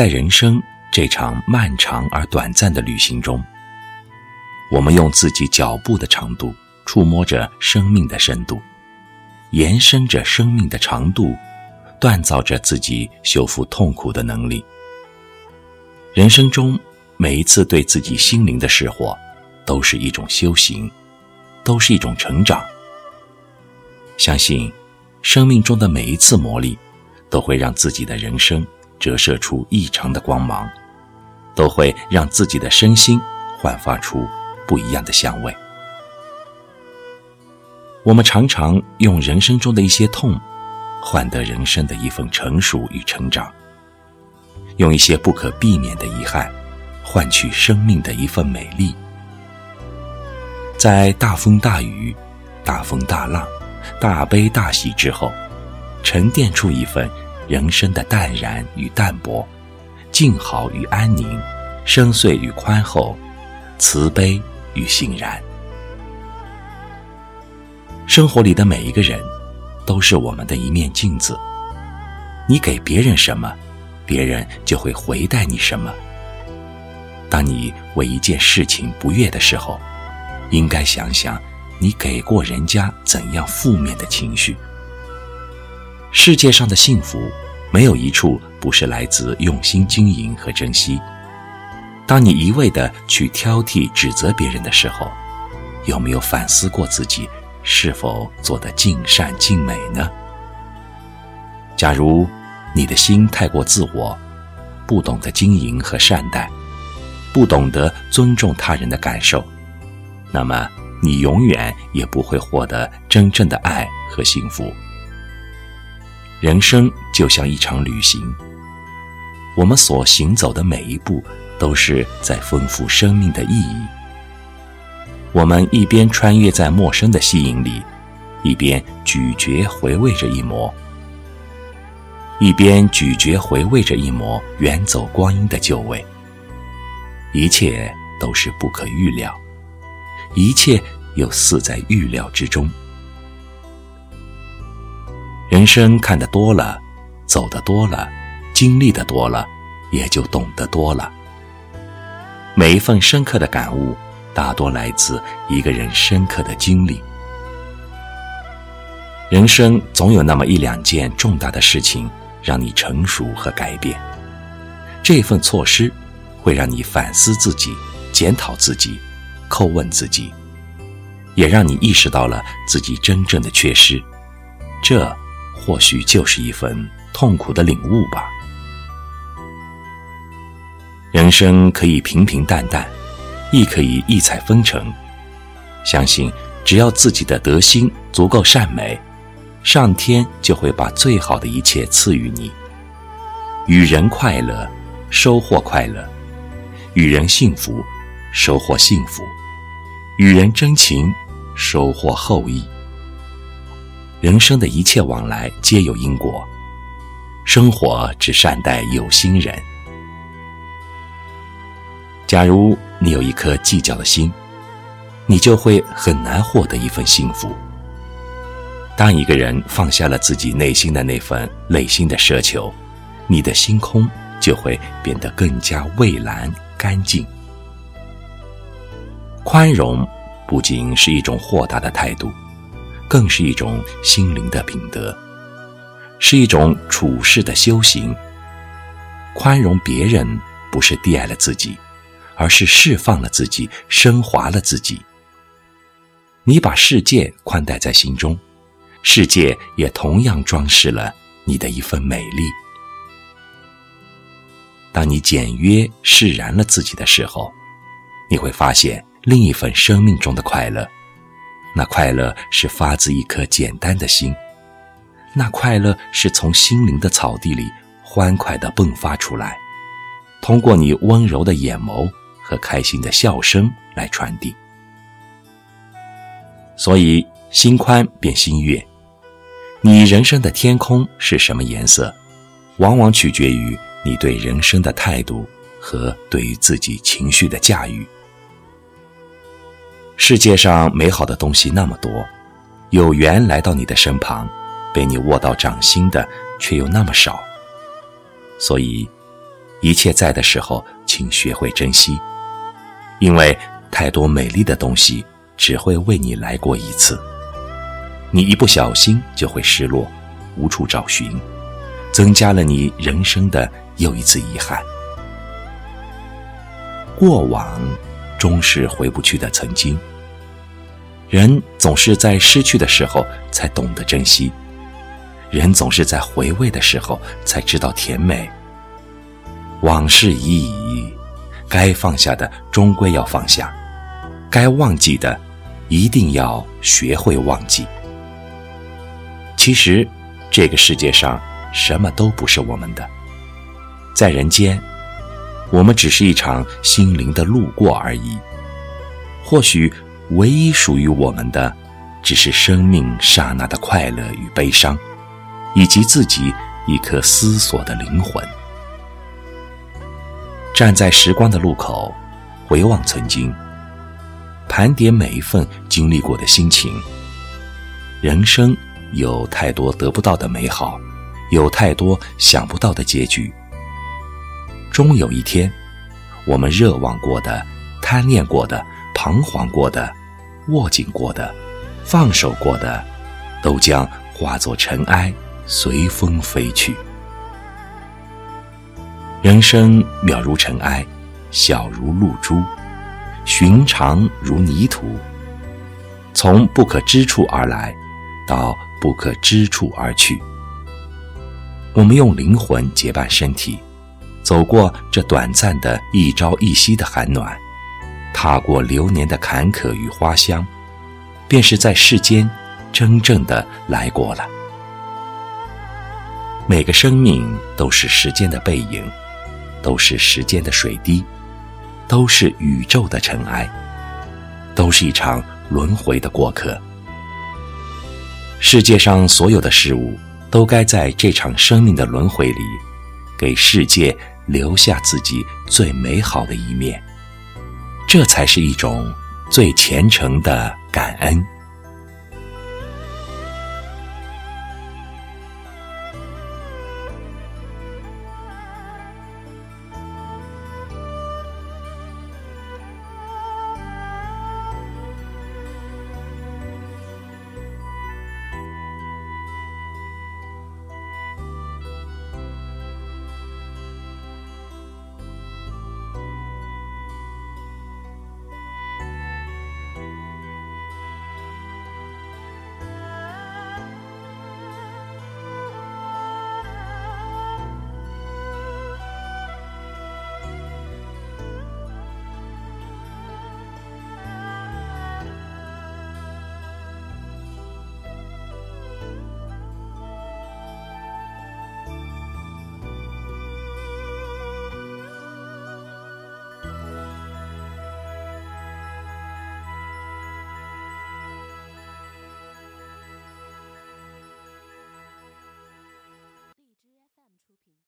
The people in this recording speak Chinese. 在人生这场漫长而短暂的旅行中，我们用自己脚步的长度触摸着生命的深度，延伸着生命的长度，锻造着自己修复痛苦的能力。人生中每一次对自己心灵的释惑，都是一种修行，都是一种成长。相信生命中的每一次磨砺，都会让自己的人生折射出异常的光芒，都会让自己的身心焕发出不一样的香味。我们常常用人生中的一些痛，换得人生的一份成熟与成长，用一些不可避免的遗憾，换取生命的一份美丽。在大风大雨、大风大浪、大悲大喜之后，沉淀出一份人生的淡然与淡泊，静好与安宁，深邃与宽厚，慈悲与欣然。生活里的每一个人都是我们的一面镜子，你给别人什么，别人就会回待你什么。当你为一件事情不悦的时候，应该想想你给过人家怎样负面的情绪。世界上的幸福没有一处不是来自用心经营和珍惜。当你一味地去挑剔指责别人的时候，有没有反思过自己是否做得尽善尽美呢？假如你的心太过自我，不懂得经营和善待，不懂得尊重他人的感受，那么你永远也不会获得真正的爱和幸福。人生就像一场旅行，我们所行走的每一步都是在丰富生命的意义。我们一边穿越在陌生的西营里，一边咀嚼回味着一抹远走光阴的旧味。一切都是不可预料，一切又似在预料之中。人生看得多了，走得多了，经历得多了，也就懂得多了。每一份深刻的感悟，大多来自一个人深刻的经历。人生总有那么一两件重大的事情，让你成熟和改变。这份措施会让你反思自己，检讨自己，叩问自己，也让你意识到了自己真正的缺失。这或许就是一份痛苦的领悟吧。人生可以平平淡淡，亦可以异彩纷呈。相信只要自己的德心足够善美，上天就会把最好的一切赐予你。与人快乐，收获快乐；与人幸福，收获幸福；与人真情，收获厚谊。人生的一切往来皆有因果，生活只善待有心人。假如你有一颗计较的心，你就会很难获得一份幸福。当一个人放下了自己内心的那份内心的奢求，你的星空就会变得更加蔚蓝干净。宽容不仅是一种豁达的态度，更是一种心灵的品德，是一种处世的修行。宽容别人不是溺爱了自己，而是释放了自己，升华了自己。你把世界宽待在心中，世界也同样装饰了你的一份美丽。当你简约释然了自己的时候，你会发现另一份生命中的快乐。那快乐是发自一颗简单的心，那快乐是从心灵的草地里欢快地迸发出来，通过你温柔的眼眸和开心的笑声来传递。所以心宽便心悦。你人生的天空是什么颜色，往往取决于你对人生的态度和对于自己情绪的驾驭。世界上美好的东西那么多，有缘来到你的身旁，被你握到掌心的却又那么少。所以一切在的时候，请学会珍惜，因为太多美丽的东西只会为你来过一次，你一不小心就会失落，无处找寻，增加了你人生的又一次遗憾。过往终是回不去的曾经，人总是在失去的时候才懂得珍惜，人总是在回味的时候才知道甜美。往事已矣，该放下的终归要放下，该忘记的一定要学会忘记。其实这个世界上什么都不是我们的，在人间我们只是一场心灵的路过而已。或许唯一属于我们的，只是生命刹那的快乐与悲伤，以及自己一颗思索的灵魂。站在时光的路口，回望曾经，盘点每一份经历过的心情。人生有太多得不到的美好，有太多想不到的结局。终有一天，我们热望过的，贪恋过的，彷徨过的，握紧过的，放手过的，都将化作尘埃，随风飞去。人生渺如尘埃，小如露珠，寻常如泥土，从不可知处而来，到不可知处而去。我们用灵魂结伴身体，走过这短暂的一朝一夕的寒暖，踏过流年的坎坷与花香，便是在世间真正的来过了。每个生命都是时间的背影，都是时间的水滴，都是宇宙的尘埃，都是一场轮回的过客。世界上所有的事物都该在这场生命的轮回里，给世界留下自己最美好的一面，这才是一种最虔诚的感恩。